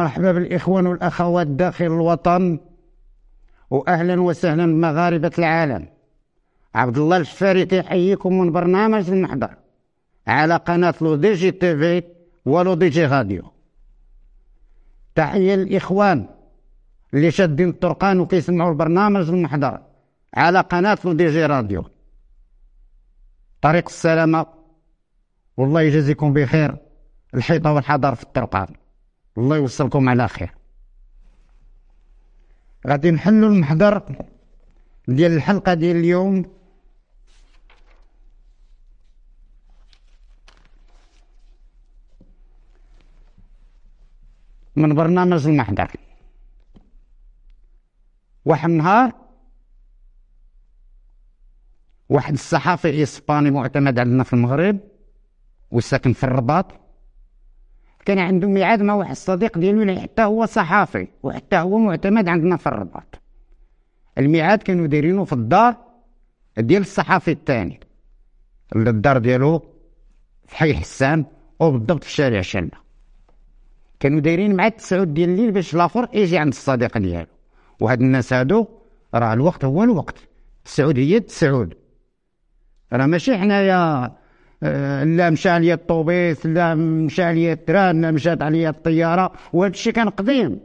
ومرحبا بالإخوان والأخوات داخل الوطن، وأهلا وسهلا بمغاربة العالم. عبدالله الحفاري تحييكم من برنامج المحضر على قناة لوديجي تيفي ولوديجي راديو. تحية الإخوان اللي شادين الطرقان وكيسمعوا البرنامج المحضر على قناة لوديجي راديو. طريق السلامة والله يجازيكم بخير الحيطة والحضر في الطرقان، الله يوصلكم على خير. غادي نحلوا المحضر ديال الحلقة ديال اليوم من برنامج المحضر. واحد النهار واحد الصحفي اسباني معتمد عندنا في المغرب وساكن في الرباط كان عنده ميعاد مع واحد الصديق ديالو اللي حتى هو صحافي وحتى هو معتمد عندنا في الرباط. الميعاد كانوا دايرينه في الدار ديال الصحفي الثاني، الدار ديالو في حي حسان وبالضبط في شارع شلة. كانوا دايرين مع 9 ديال الليل باش الاخر يجي عند الصديق ديالو. وهاد الناس هادو راه الوقت هو الوقت، السعوديه تسعود، راه ماشي حنايا لا مشى عليا الطوبيس لا مشى عليا التران لا مشات عليا الطياره. وهذا الشيء كان قديم،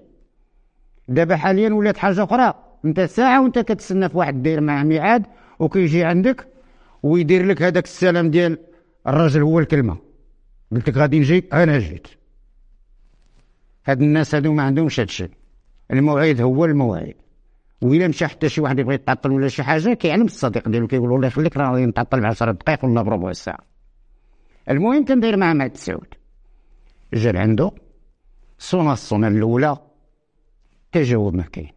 دابا حاليا ولات حاجه اخرى. انت ساعه وانت كتسنى في واحد داير معاه ميعاد وكيجي عندك ويدير لك هذاك السلام ديال الرجل هو الكلمه، قلت لك غادي نجي انا جيت. هاد الناس هادو ما عندهمش هادشي، الموعد هو الموعد. وإلا مشى حتى شي واحد يبغي يتعطل ولا شي حاجه كيعلم الصديق ديالو كيقول له الله يخليك راه غادي نتعطل ب 10 دقائق ولا بربع ساعه. المهم كان داير معاه مع 9. جا لعندو صونا الصونا الاولى تجاوب ما كاين،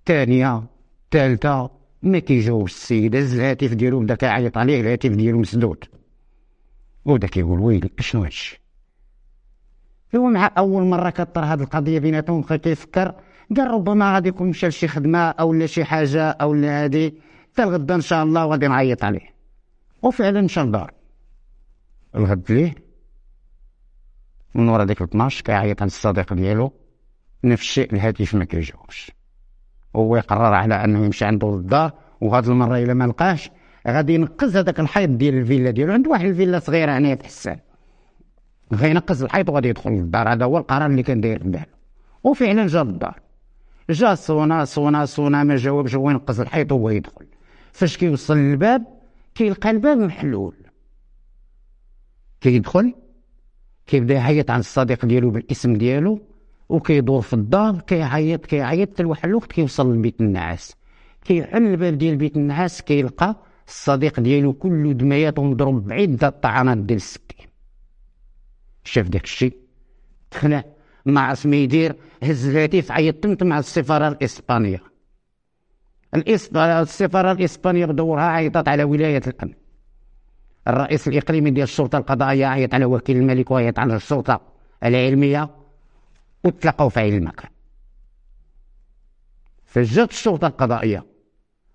الثانيه الثالثه ما كيجاوبش السيد. هز الهاتف ديالو بدا كيعيط عليه، الهاتف ديالو مسدود، وبدا كيقول ويلي شنو هادشي. هو مع اول مره كطرح هاد القضيه بيناتهم بقى كيفكر، قال ربما غادي يكون مشى لشي خدمه او لشي حاجه او لهادي، حتى الغدا ان شاء الله غادي نعيط عليه. وفعلا مشى للدار الغد ليه من ورا ديك 12 كيعيط عند الصديق ديالو نفس الشيء، الهاتف ما كيجاوبش. هو يقرر على انه يمشي عنده للدار، وهاد المره الا ما لقاش غادي ينقز هذاك الحيط ديال الفيلا ديالو، عنده واحد الفيلا صغيره هنايا في حسان، غينقز الحيط وغادي يدخل للدار. هذا هو القرار اللي كان داير في بالو. وفعلا جا للدار، جا صونا صونا صونا ما جاوبش، هو ينقز الحيط وهو يدخل. فاش كيوصل للباب كيلقى الباب محلول، كيدخل كيبدا يعيط على الصديق ديالو بالاسم ديالو وكيدور في الدار كيعيط كيعيط حتى لواحد الوقت كيوصل لبيت النعاس. كيحل الباب ديال بيت النعاس كيلقى الصديق ديالو كله دميات ومضروب بعده الطعنات ديال السكين. شاف داك الشيء تخلع، ما عرف ما يدير، هز الهاتف عيط مع السفاره الاسبانيه. السفاره الاسبانيه بدورها عيطات على ولايه الامن، الرئيس الاقليمي ديال الشرطه القضائيه عيط على وكيل الملك وعيط على الشرطه العلميه، وتلاقاو في عين المكان. فجات الشرطه القضائيه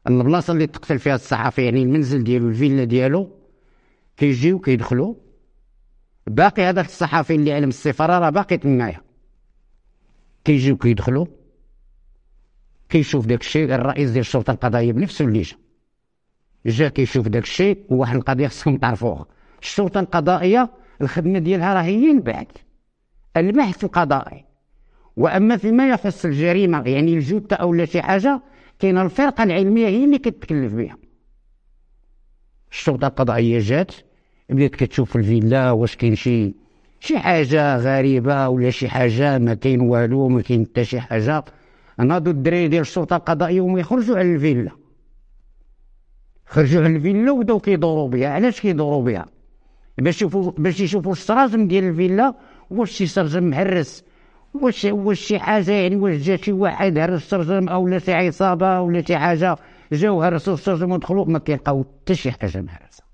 البلاصه اللي تقتل فيها الصحفي، يعني المنزل ديالو الفيلا ديالو، كيجيو كيدخلو. باقي هذاك الصحفي اللي علم السفاره راه باقي تمايا. كيجيو كيدخلوا كيشوف داك الشيء. الرئيس ديال الشرطه القضائيه بنفسه اللي جا كيشوف داك الشيء. وواحد القضيه خصكم تعرفوها، الشرطه القضائيه الخدمه ديالها راه هي البحث القضائي. واما فيما يخص الجريمه يعني الجثه او لا شي حاجه كاينه الفرقه العلميه هي اللي كتكلف بها. الشرطه القضائيه جات بدات كتشوف في الفيلا واش كاين شي حاجه غريبه ولا شي حاجه. ما كاين والو، ما كاين حتى شي حاجه. ناضوا الدراري ديال الشرطه القضائيه وهم يخرجوا على الفيلا، خرجوا على الفيلا وبداو كيدوروا بها. علاش كيدوروا بها؟ باش يشوفوا السراجم ديال الفيلا، واش شي سرجم مهرس، واش شي حاجه، يعني واش جا شي واحد هرس السرجم او لا شي عصابه ولا شي حاجه. جاو هرسوا السرجم ودخلوا ما كيلقاو حتى شي حاجه مهرسه.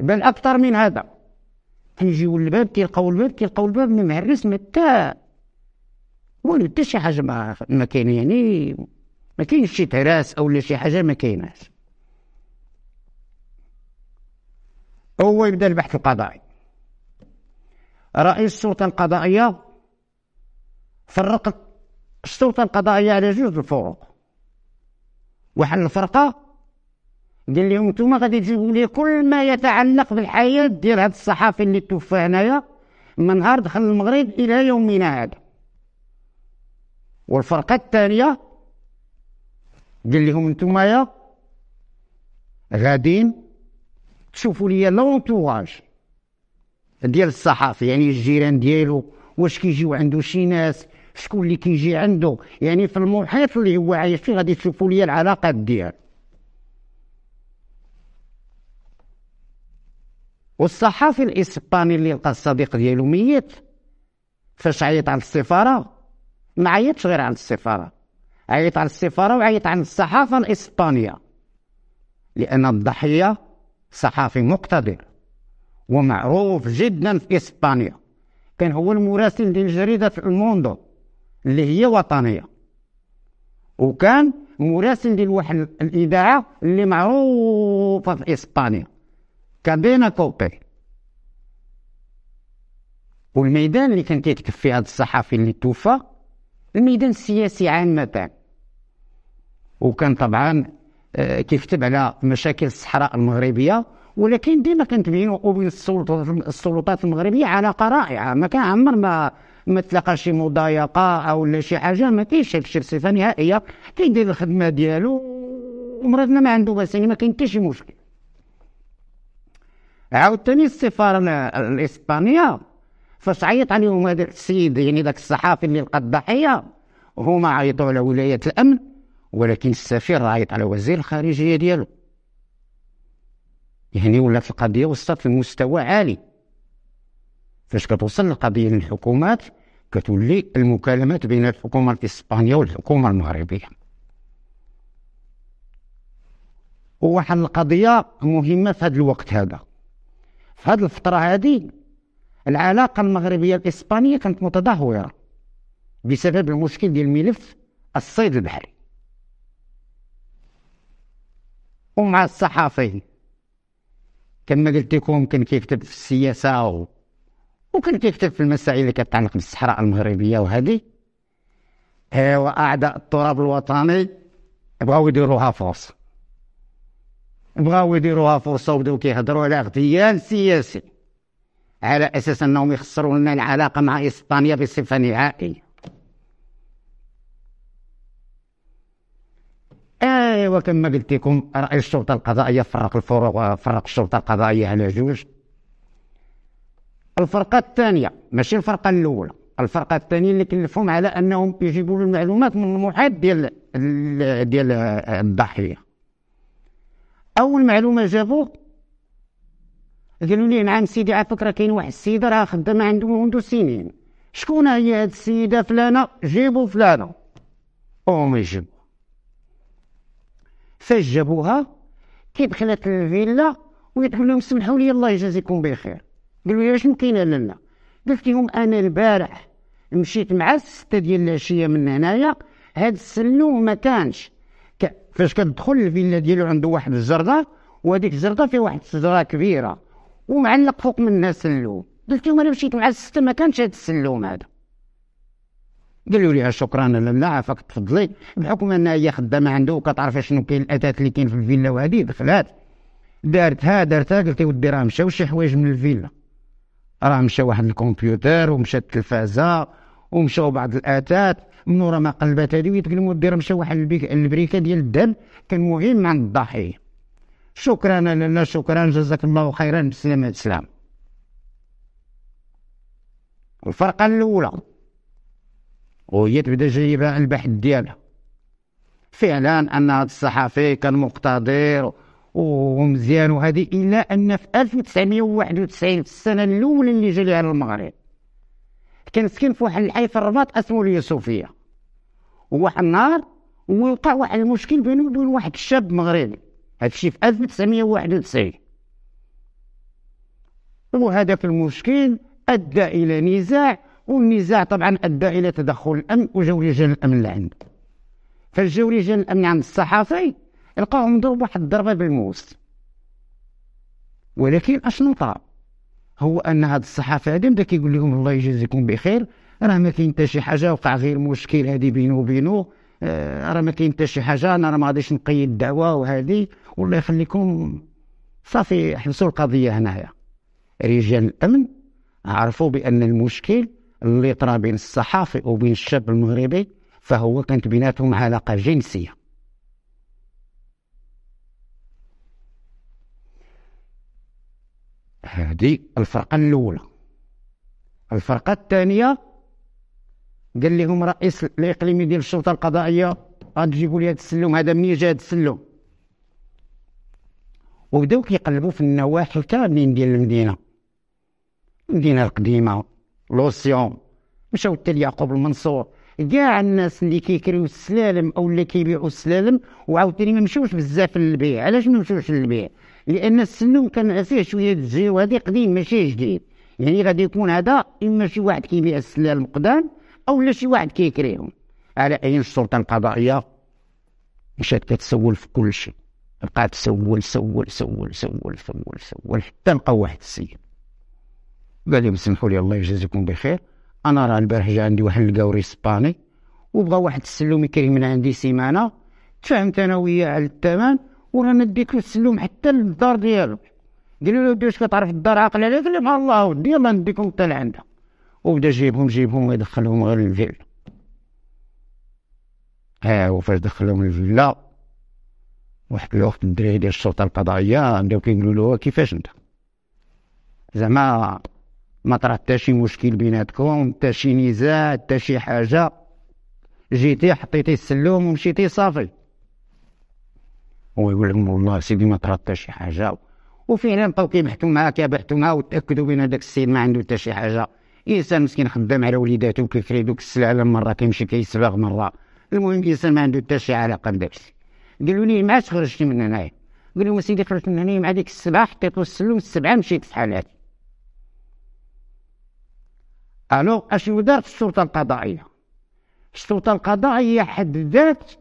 بل اكثر من هذا، كيجيو للباب كيلقاو الباب مهرس، ما حتى والو، حتى شي حاجه ما كاين، يعني ما كاينش شي تراس اولا شي حاجه ما كايناش. هو يبدا البحث القضائي. رئيس الشرطه القضائيه فرقت السلطة القضائية على جوج الفروق. واحد الفرقة قال لهم انتوما غادي تجيبوا لي كل ما يتعلق بالحياة ديال هاد الصحافي اللي توفى هنايا من نهار دخل المغرب إلى يومنا هذا. والفرقة الثانية قال لهم انتوما غاديين تشوفوا لي لونتواج ديال الصحافي، يعني الجيران ديالو، واش كيجيو عنده شي ناس، شكون اللي كيجي عنده، يعني في المحيط اللي هو عايش فيه غادي تشوفوا لي العلاقات ديالو. والصحافي الاسباني اللي لقى الصديق ديالو ميت، فاش عيط على السفاره ما عيطش غير على السفاره، عيط على السفاره وعيط على الصحافه الاسبانيه، لان الضحيه صحافي مقتدر ومعروف جدا في اسبانيا، كان هو المراسل ديال جريده الموندو اللي هي وطنيه، وكان مراسل ديال واحد الاذاعه اللي معروفه في اسبانيا كابينا كوبي. والميدان اللي كان كيتكف فيه هذا الصحفي اللي توفى الميدان السياسي عامة، وكان طبعا كيكتب على مشاكل الصحراء المغربية، ولكن ديما كانت بينه وبين السلطات المغربية علاقة رائعة، ما كان عمر ما تلقى شي مضايقة أو لا شي حاجة، ما كاينش هاد الشيء بصفة نهائية، كيدير الخدمة ديالو ومرضنا ما عنده باس، يعني ما كاين حتى شي مشكل. عاوتاني السفارة الإسبانية فاش عيط عليهم هذا السيد، يعني ذاك الصحافي اللي لقى الضحية، هما عيطوا على ولاية الأمن، ولكن السفير عيط على وزير الخارجية ديالو، يعني ولات القضية وصلت لمستوى عالي. فاش كتوصل القضية للحكومات كتولي المكالمات بين الحكومة الإسبانية والحكومة المغربية. وواحد القضية مهمة في هذا الوقت هذا، في هذه الفترة هذه العلاقة المغربية الإسبانية كانت متدهورة بسبب المشكل ديال ملف الصيد البحري. ومع الصحافي كما قلت لكم كان كيكتب في السياسة وكان كيكتب في المسائل اللي كتعلق بالصحراء المغربية، وهذه وأعداء التراب الوطني بغاو يديروها فرصة، وبداو كيهضروا على اغتيال سياسي على اساس انهم يخسروا لنا العلاقه مع اسبانيا بصفه نهائيه. ايوا كما قلت لكم رئيس الشرطه القضائيه فرق الشرطه القضائيه على جوج. الفرقه الثانيه ماشي الفرقه الاولى، الفرقه الثانيه اللي كلفهم على انهم يجيبوا له المعلومات من المحيط ديال الضحيه. أول معلومة جابوه قالوا لي نعم سيدي على فكرة كاين واحد السيدة راه خدامة عنده سنين، شكون هي هاد السيدة؟ فلانة. جيبوا فلانة وما يجيبوها. فاش جابوها كي دخلت الفيلا ويدخل لهم سمحوا لي الله يجازيكم بخير. قالوا لي شنو كاين لنا؟ قلت لهم أنا البارح مشيت مع 6 ديال العشية من هنايا هاد السلوم ما كانش. فاش كتدخل الفيلا ديالو عنده واحد الجردة، وهذيك الجردة فيها واحد الشجرة كبيرة ومعلق فوق منها سلوم. قلت لهم أنا مشيت مع 6 ما كانش هاد السلوم هذا. قالوا لي شكرا لالا عافاك تفضلي، بحكم أنها هي خدامة عنده وكتعرف شنو كاين الأثاث اللي كاين في الفيلا، وهذه دخلات دارتها. قلت ودي راه مشاو شي حوايج من الفيلا، راه مشا واحد الكمبيوتر ومشا التلفازة ومشاو بعض الأثاث. من ورا ما قلبات هذه ويتكلموا دير مشى واحد البريكه ديال الدم كان مهم عند الضحيه. شكرا لالا، شكرا جزاك الله خيرا، بسلامه السلام. الفرقه الاولى وهي تبدا جايبه البحث ديالها فعلا ان هذا الصحفي كان مقتدر ومزيان وهذه، الا ان في 1991 في السنه الاولى اللي جا ليها المغرب كان سكن في واحد الحي في الرباط اسمه اليوسفيه. وواحد النهار وقع واحد المشكل بينه وبين واحد الشاب مغربي، هادشي في 1991. وهذاك المشكل ادى الى نزاع، والنزاع طبعا ادى الى تدخل الامن، وجاو رجال الامن لعنده. فاش جاو رجال الامن عند الصحافي لقاوهم مضروب واحد الضربه بالموس، ولكن اشنو طاب هو ان هذا الصحافي هذا بدا كيقول لهم الله يجازيكم بخير، راه ما كاين حتى شي حاجه، وقع غير مشكل هذه بينه وبينه، راه ما كاين حتى شي حاجه، انا راه ما غاديش نقيد الدعوه وهذه، والله يخليكم صافي حبسوا القضيه هنايا. رجال الامن عرفوا بان المشكل اللي طرا بين الصحافي وبين الشاب المغربي فهو كانت بيناتهم علاقه جنسيه. هذه الفرقه الاولى. الفرقه الثانيه قال لهم رئيس الاقليمي ديال الشرطه القضائيه غتجيبوا لي هذا السلوم هذا، منين جا هذا السلوم؟ وبداو كيقلبوا في النواحي كاملين ديال المدينه، المدينه القديمه، لوسيون، مشاو حتى ليعقوب المنصور، كاع الناس اللي كيكريو السلالم او اللي كيبيعوا السلالم، وعاوتاني ما مشاوش بزاف للبيع. علاش ما مشاوش للبيع؟ لان السلوم كان فيه شويه الزيو، هذا قديم ماشي جديد، يعني غادي يكون هذا اما شي واحد كيبيع السلالم قدام اولا شي واحد كيكريهم. على عين الشرطه القضائيه مشات كتسول في كل شيء، بقات تسول سول سول سول سول سول حتى لقاو واحد السيد قال لهم سمحوا لي الله يجازيكم بخير، انا راه البارح جا عندي واحد الكاوري اسباني وبغا واحد السلوم يكري من عندي سيمانه، تفاهمت انا وياه على الثمن ورانا نديك له السلوم حتى للدار ديالو. قالوا له ودي واش كتعرف الدار عاقل عليها؟ قال لهم الله ودي يلاه نديكم حتى لعندها، وبدا جيبهم ويدخلهم غير للفيلا. ها هو فاش دخلهم للفيلا واحد الوقت الدراري ديال الشرطه القضائيه بداو كيقولوا له كيفاش انت زعما ما طرا حتى شي مشكل بيناتكم، حتى شي نزاع، حتى شي حاجه، جيتي حطيتي السلوم ومشيتي صافي؟ هو يقول لهم والله سيدي ما طرا حتى شي حاجه، وفعلا بقاو كيبحثوا معاه كيبحثوا معاه وتاكدوا بان داك السيد ما عنده حتى شي حاجه. انسان مسكين خدام على وليداتو كيكري دوك السلعه، مره كيمشي كيسبغ، مره، المهم الانسان ما عنده حتى شي علاقه بداك الشيء. قالوا لي معاش خرجتي من هنايا؟ قالوا لي سيدي خرجت من هنايا مع ديك السبعه، حطيت له السلوم السبعه مشيت شحال هادي. الو اشنو دارت الشرطه القضائيه؟ الشرطه القضائيه حددت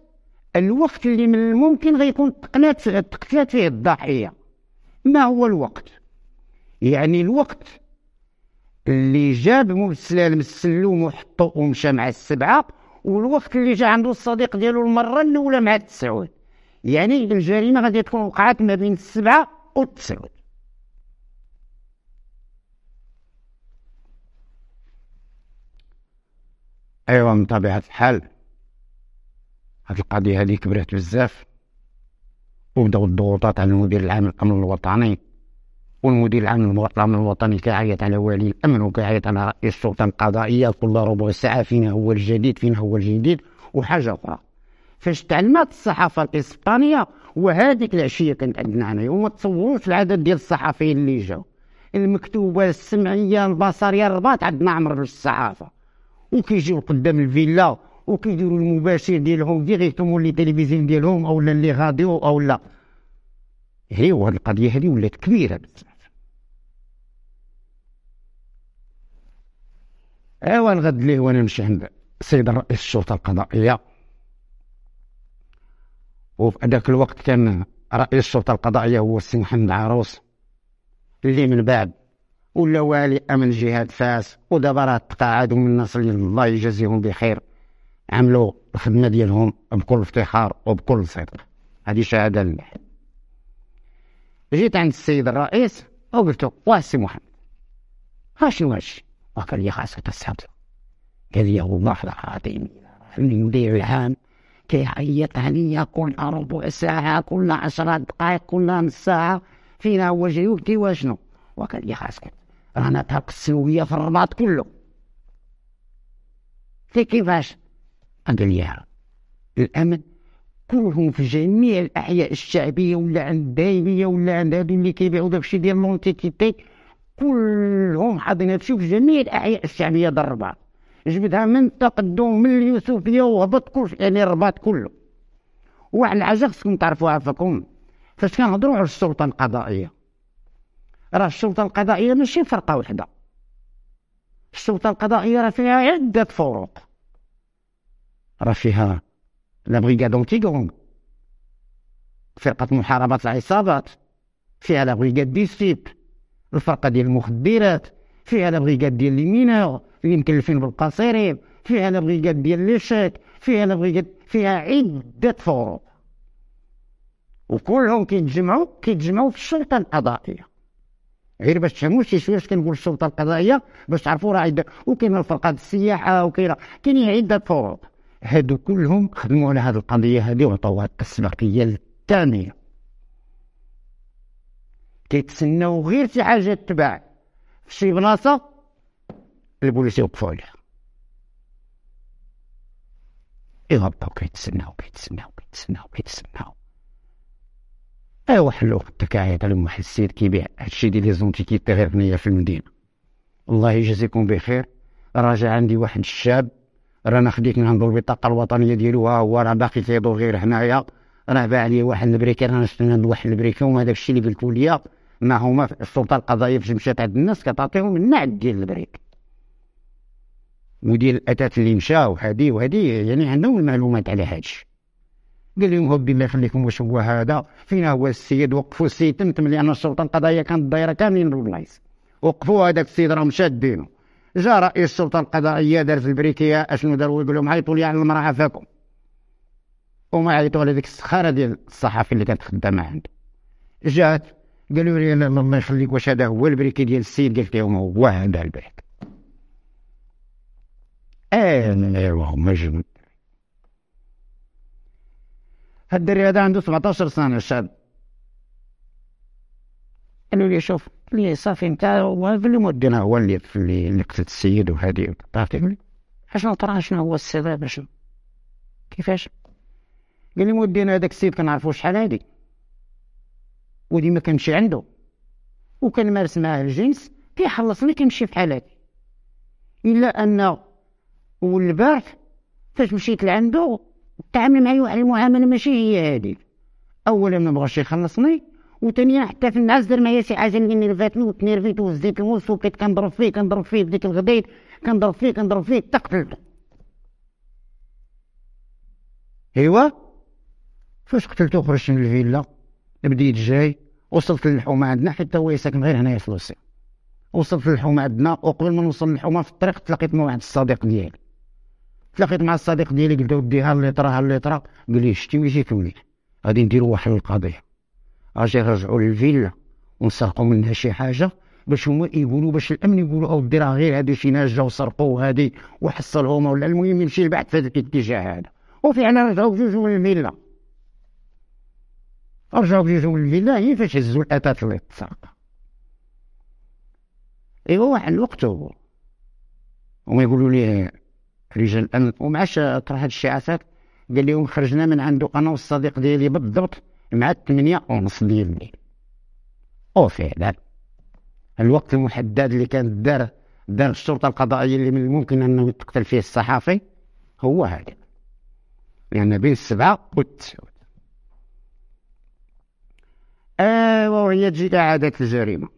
الوقت اللي من الممكن غيكون تقتلات فيه الضحيه. ما هو الوقت؟ يعني الوقت اللي جا بمسلم السلوم وحطو ومشى مع السبعه، والوقت اللي جا عنده الصديق ديالو المره الاولى مع التسعود. يعني الجريمه غادي تكون وقعت ما بين السبعه والتسعود. ايوا من طبيعه الحال هاد القضيه هادي كبرات بزاف، وبداو الضغوطات على المدير العام للامن الوطني، والمدير العام للامن الوطني كيعيط على ولي الامن وكيعيط على رئيس الشرطه القضائيه كل ربع ساعه فين هو الجديد فين هو الجديد. وحاجه اخرى فاش تعلمات الصحافه الاسبانيه، وهذيك العشيه كانت عندنا عناية، وما تصوروش العدد ديال الصحفيين اللي جاو، المكتوبه السمعيه البصريه الرباط عندنا عمر باش الصحافه، وكيجيو قدام الفيلا وكيديروا المباشر ديالهم ديغيكتومون لي تلفزيون ديالهم اولا لي راديو اولا. ايوا هاد القضيه هادي ولات كبيره بزاف. ايوا الغد ليه وانا نمشي عند السيد رئيس الشرطه القضائيه، وفي هذاك الوقت كان رئيس الشرطه القضائيه هو السي محمد العروس، اللي من بعد ولا والي امن جهاد فاس، ودابا راه تقاعدوا من الناس اللي الله يجازيهم بخير، عملوا الخدمه ديالهم بكل افتخار وبكل صدق، هذه شهاده لله. جيت عند السيد الرئيس وقلت له واه سي محمد شنو هادشي؟ قال لي خاصك تصحاب. قال لي والله العظيم المدير العام كيعيط عليا كل ربع ساعه، كل 10 دقائق، كل نص ساعه، فين هو جاي وقلت له واشنو؟ وقال لي خاصك رانا تهبط السلويه في الرباط كله. قلت كيفاش؟ قال لي الامن كلهم في جميع الاحياء الشعبيه ولا عند الدايبيه ولا عند هادو اللي كيبيعوا داكشي ديال لونتيتي، كلهم حاضرين هادشي في جميع الاحياء الشعبيه ديال الرباط، جبدها من تقدم من اليوسفيه وهبط كلشي، يعني الرباط كله. واحد الحاجه خصكم تعرفوها عفاكم، فاش كنهضروا على الشرطه القضائيه، راه الشرطه القضائيه ماشي فرقه وحده، الشرطه القضائيه راه فيها عده فروق، راه فيها لا بريغاد اونتيغونغ، فرقة محاربة العصابات، فيها لا بريغاد دي سيب، الفرقة ديال المخدرات، فيها لا بريغاد ديال لي مينور اللي مكلفين بالقصيرين، فيها لا بريغاد ديال لي شيك، فيها لا بريغاد، فيها عدة فروع، وكلهم كيتجمعوا في الشرطة القضائية. غير باش تفهموا شي شويه، باش كنقول الشرطة القضائية باش تعرفوا راه عندك، وكاينه الفرقة السياحة، وكاينه عدة فروع. هادو كلهم خدموا على هاد القضية هادي وعطاوها التسبيقية الثانية. كيتسناو غير شي حاجة تباع في شي بلاصة البوليس يوقفوا عليها، يغبطوا كيتسناو. ايوا حلو حتى كعيط على المحسير كيبيع هادشي ديال لي زونتيكيت غير في المدينة. الله يجازيكم بخير، راجع عندي واحد الشاب رانا خديتنا ندور البطاقة الوطنية ديالو، ها هو راه باقي تيدور غير هنايا، راه باع لي واحد البريكي، رانا شفنا عند واحد البريكي، وما داك الشيء اللي قلتو ليا ما هما السلطة القضائية فاش مشات عند الناس كتعطيهم النعد ديال البريك وديال الأتات اللي مشاو هادي وهادي، يعني عندهم المعلومات على هادشي. قال لهم ربي الله يخليكم واش هو هذا؟ فين هو السيد؟ وقفوا السيد تمتم، لأن السلطة القضائية كانت دايرة كاملين بالبلايص، وقفوا هذاك السيد راه مشات دينو. جا رئيس السلطة القضائية دار في البريكية، اشنو داروا؟ يقول لهم عيطوا لي على المرأة فاكم، وما عيطوا على ديك السخارة ديال الصحفي اللي كانت خدامة عنده. جات قالوا لي الله يخليك واش هذا هو البريكي ديال السيد؟ قلت لهم هو هذا البريك. ايوا هما جبد هاد الدري هذا عنده 17 سنة الشاب. قالوا لي شوف لي صافي نتا هو اللي مودينا، هو اللي قتل السيد وهادي، عرفتي اشنو طرا، شنو هو السبب، شنو كيفاش؟ قال لي مودينا هذاك السيد كنعرفو شحال هادي، وديما كنمشي عنده وكنمارس معاه الجنس، كيخلصني كنمشي بحال هادي. الا ان والبارح فاش مشيت لعندو تعامل معايا واحد المعامله ماشي هي هادي. اولا ما بغاش يخلصني، وثانيا حتى في النعاس دار معايا شي حاجه اللي نرفاتني وتنرفيت وهزيت الموس، وبقيت كنضرب فيه بديك الغدايد، كنضرب فيه حتى قتلته. ايوا فاش قتلته خرجت من الفيلا، بديت جاي وصلت للحومه عندنا، حتى هو ساكن غير هنايا في لوسي. وصلت للحومه عندنا، وقبل ما نوصل للحومه في الطريق تلاقيت مع واحد الصديق ديالي. قلت له ودي ها اللي طرا، قال لي شتي ملي جيت مليح غادي نديروا واحد القضيه، اجي رجعوا للفيلا ونسرقوا منها شي حاجه باش هما يقولوا، باش الامن يقولوا او ديرها غير هادو شي ناس جاو سرقوا هادي وحصلهم، ولا المهم يمشي لبعد في هذا الاتجاه هذا. وفعلا رجعوا بجوجهم للفيلا، هي فاش هزوا الاتات اللي تسرق. ايوا واحد الوقت هو هما يقولوا لي رجال الامن، ومعاش طرح هاد الشعاعات، قال لهم خرجنا من عنده انا والصديق ديالي بالضبط مع 8:30 ديال الليل. وفعلا الوقت المحدد اللي كانت دار الشرطه القضائيه اللي من الممكن انه يتقتل فيه الصحافي هو هذا، لان بين 7 و 9. ايوا وهي تجي كعادات الجريمه.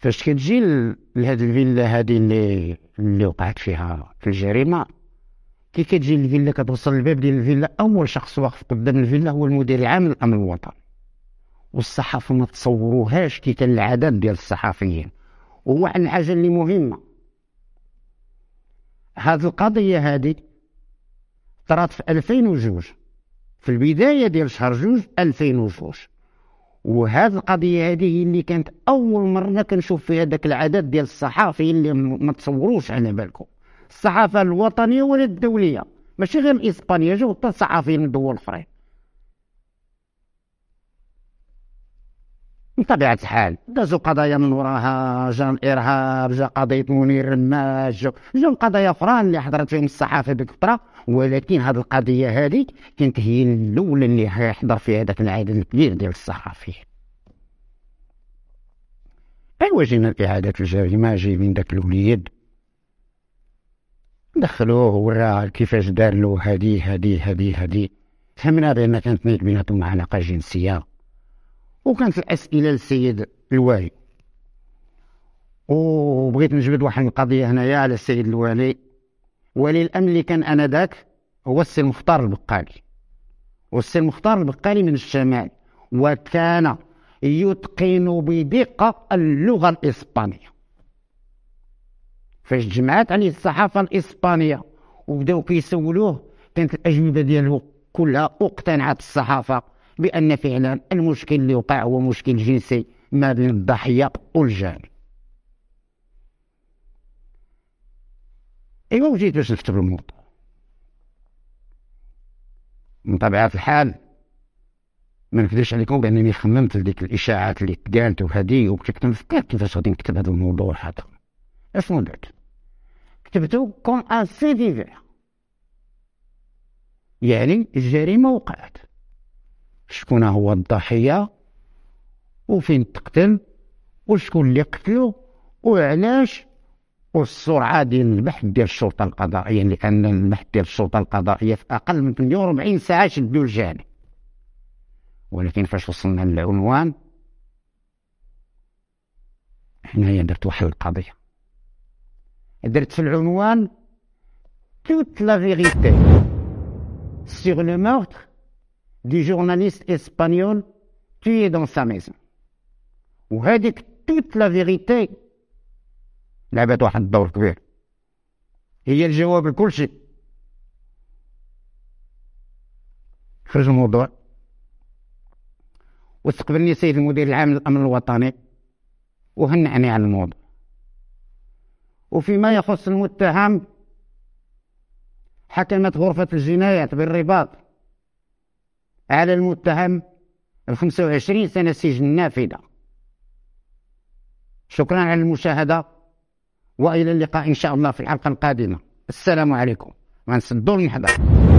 فاش كتجي لهاد الفيلا هادي اللي وقعت فيها في الجريمه، كي كتجي للفيلا كتوصل للباب ديال الفيلا، اول شخص واقف قدام الفيلا هو المدير العام للامن الوطني. والصحافه ما تصوروهاش كي كان العدد ديال الصحفيين. وواحد الحاجه اللي مهمه، هاد القضيه هادي طرات في 2002، في البدايه ديال شهر 2 2002، وهاد القضيه هادي هي اللي كانت اول مره كنشوف فيها داك العدد ديال الصحافي اللي ما تصوروش. على بالكم الصحافه الوطنيه ولا الدوليه، ماشي غير اسبانيا، جاو حتى الصحافيين من دول اخرين. بطبيعه الحال دازوا قضايا من وراها، جا الارهاب، جا قضيه منير رماج، جاو قضايا اخرى اللي حضرت فيهم الصحافه ديك الفتره، ولكن هاد القضيه هادي كانت هي الاولى اللي حضر فيها داك العدد الكبير ديال الصحافيين. ايوا جينا الاعادات الجريمه، جايبين داك الوليد دخلوه وراه كيفاش دار له هادي. فهمنا بان كانت بيناتهم علاقه جنسيه، وكانت الاسئله للسيد الوالي. وبغيت نجبد واحد القضيه هنايا على السيد الوالي. ولي الامن اللي كان انذاك هو السي المختار البقالي، والسي المختار البقالي من الشمال، وكان يتقن بدقة اللغة الإسبانية. فاش جمعت عليه الصحافة الإسبانية وبداو كيسولوه، كانت الأجوبة ديالو كلها اقتنعت الصحافة بأن فعلا المشكل اللي وقع هو مشكل جنسي ما بين الضحية والجاني. ايوا وجيت باش نفتح الموضوع. من طبيعة الحال ما نكذبش عليكم بأنني خممت ديك الإشاعات اللي تقالت وهذه، وكنت نفكر كيفاش غادي نكتب هذا الموضوع هذا. اشنو درت؟ كتبته كون أن سي ديفير، يعني الجريمة وقعت، شكون هو الضحية وفين تقتل وشكون اللي قتلو وعلاش، والسرعة ديال البحث ديال الشرطة القضائية، لأن البحث ديال الشرطة القضائية في أقل من 48 ساعة شدو الجاني. ولكن فاش وصلنا للعنوان حنايا درت واحد القضية، درت في العنوان توت لا فيغيتي سيغ لو مورتر دو جورناليست اسبانيول تويي دون سا ميزون. وهاديك توت لا فيغيتي لعبت واحد الدور كبير، هي الجواب لكل شيء. خرج الموضوع واستقبلني سيد المدير العام للأمن الوطني وهنعني على الموضوع. وفيما يخص المتهم، حكمت غرفة الجنايات بالرباط على المتهم 25 سنة سجن نافذة. شكرا على المشاهدة، وإلى اللقاء إن شاء الله في الحلقة القادمة. السلام عليكم. ما نسدو المحضر.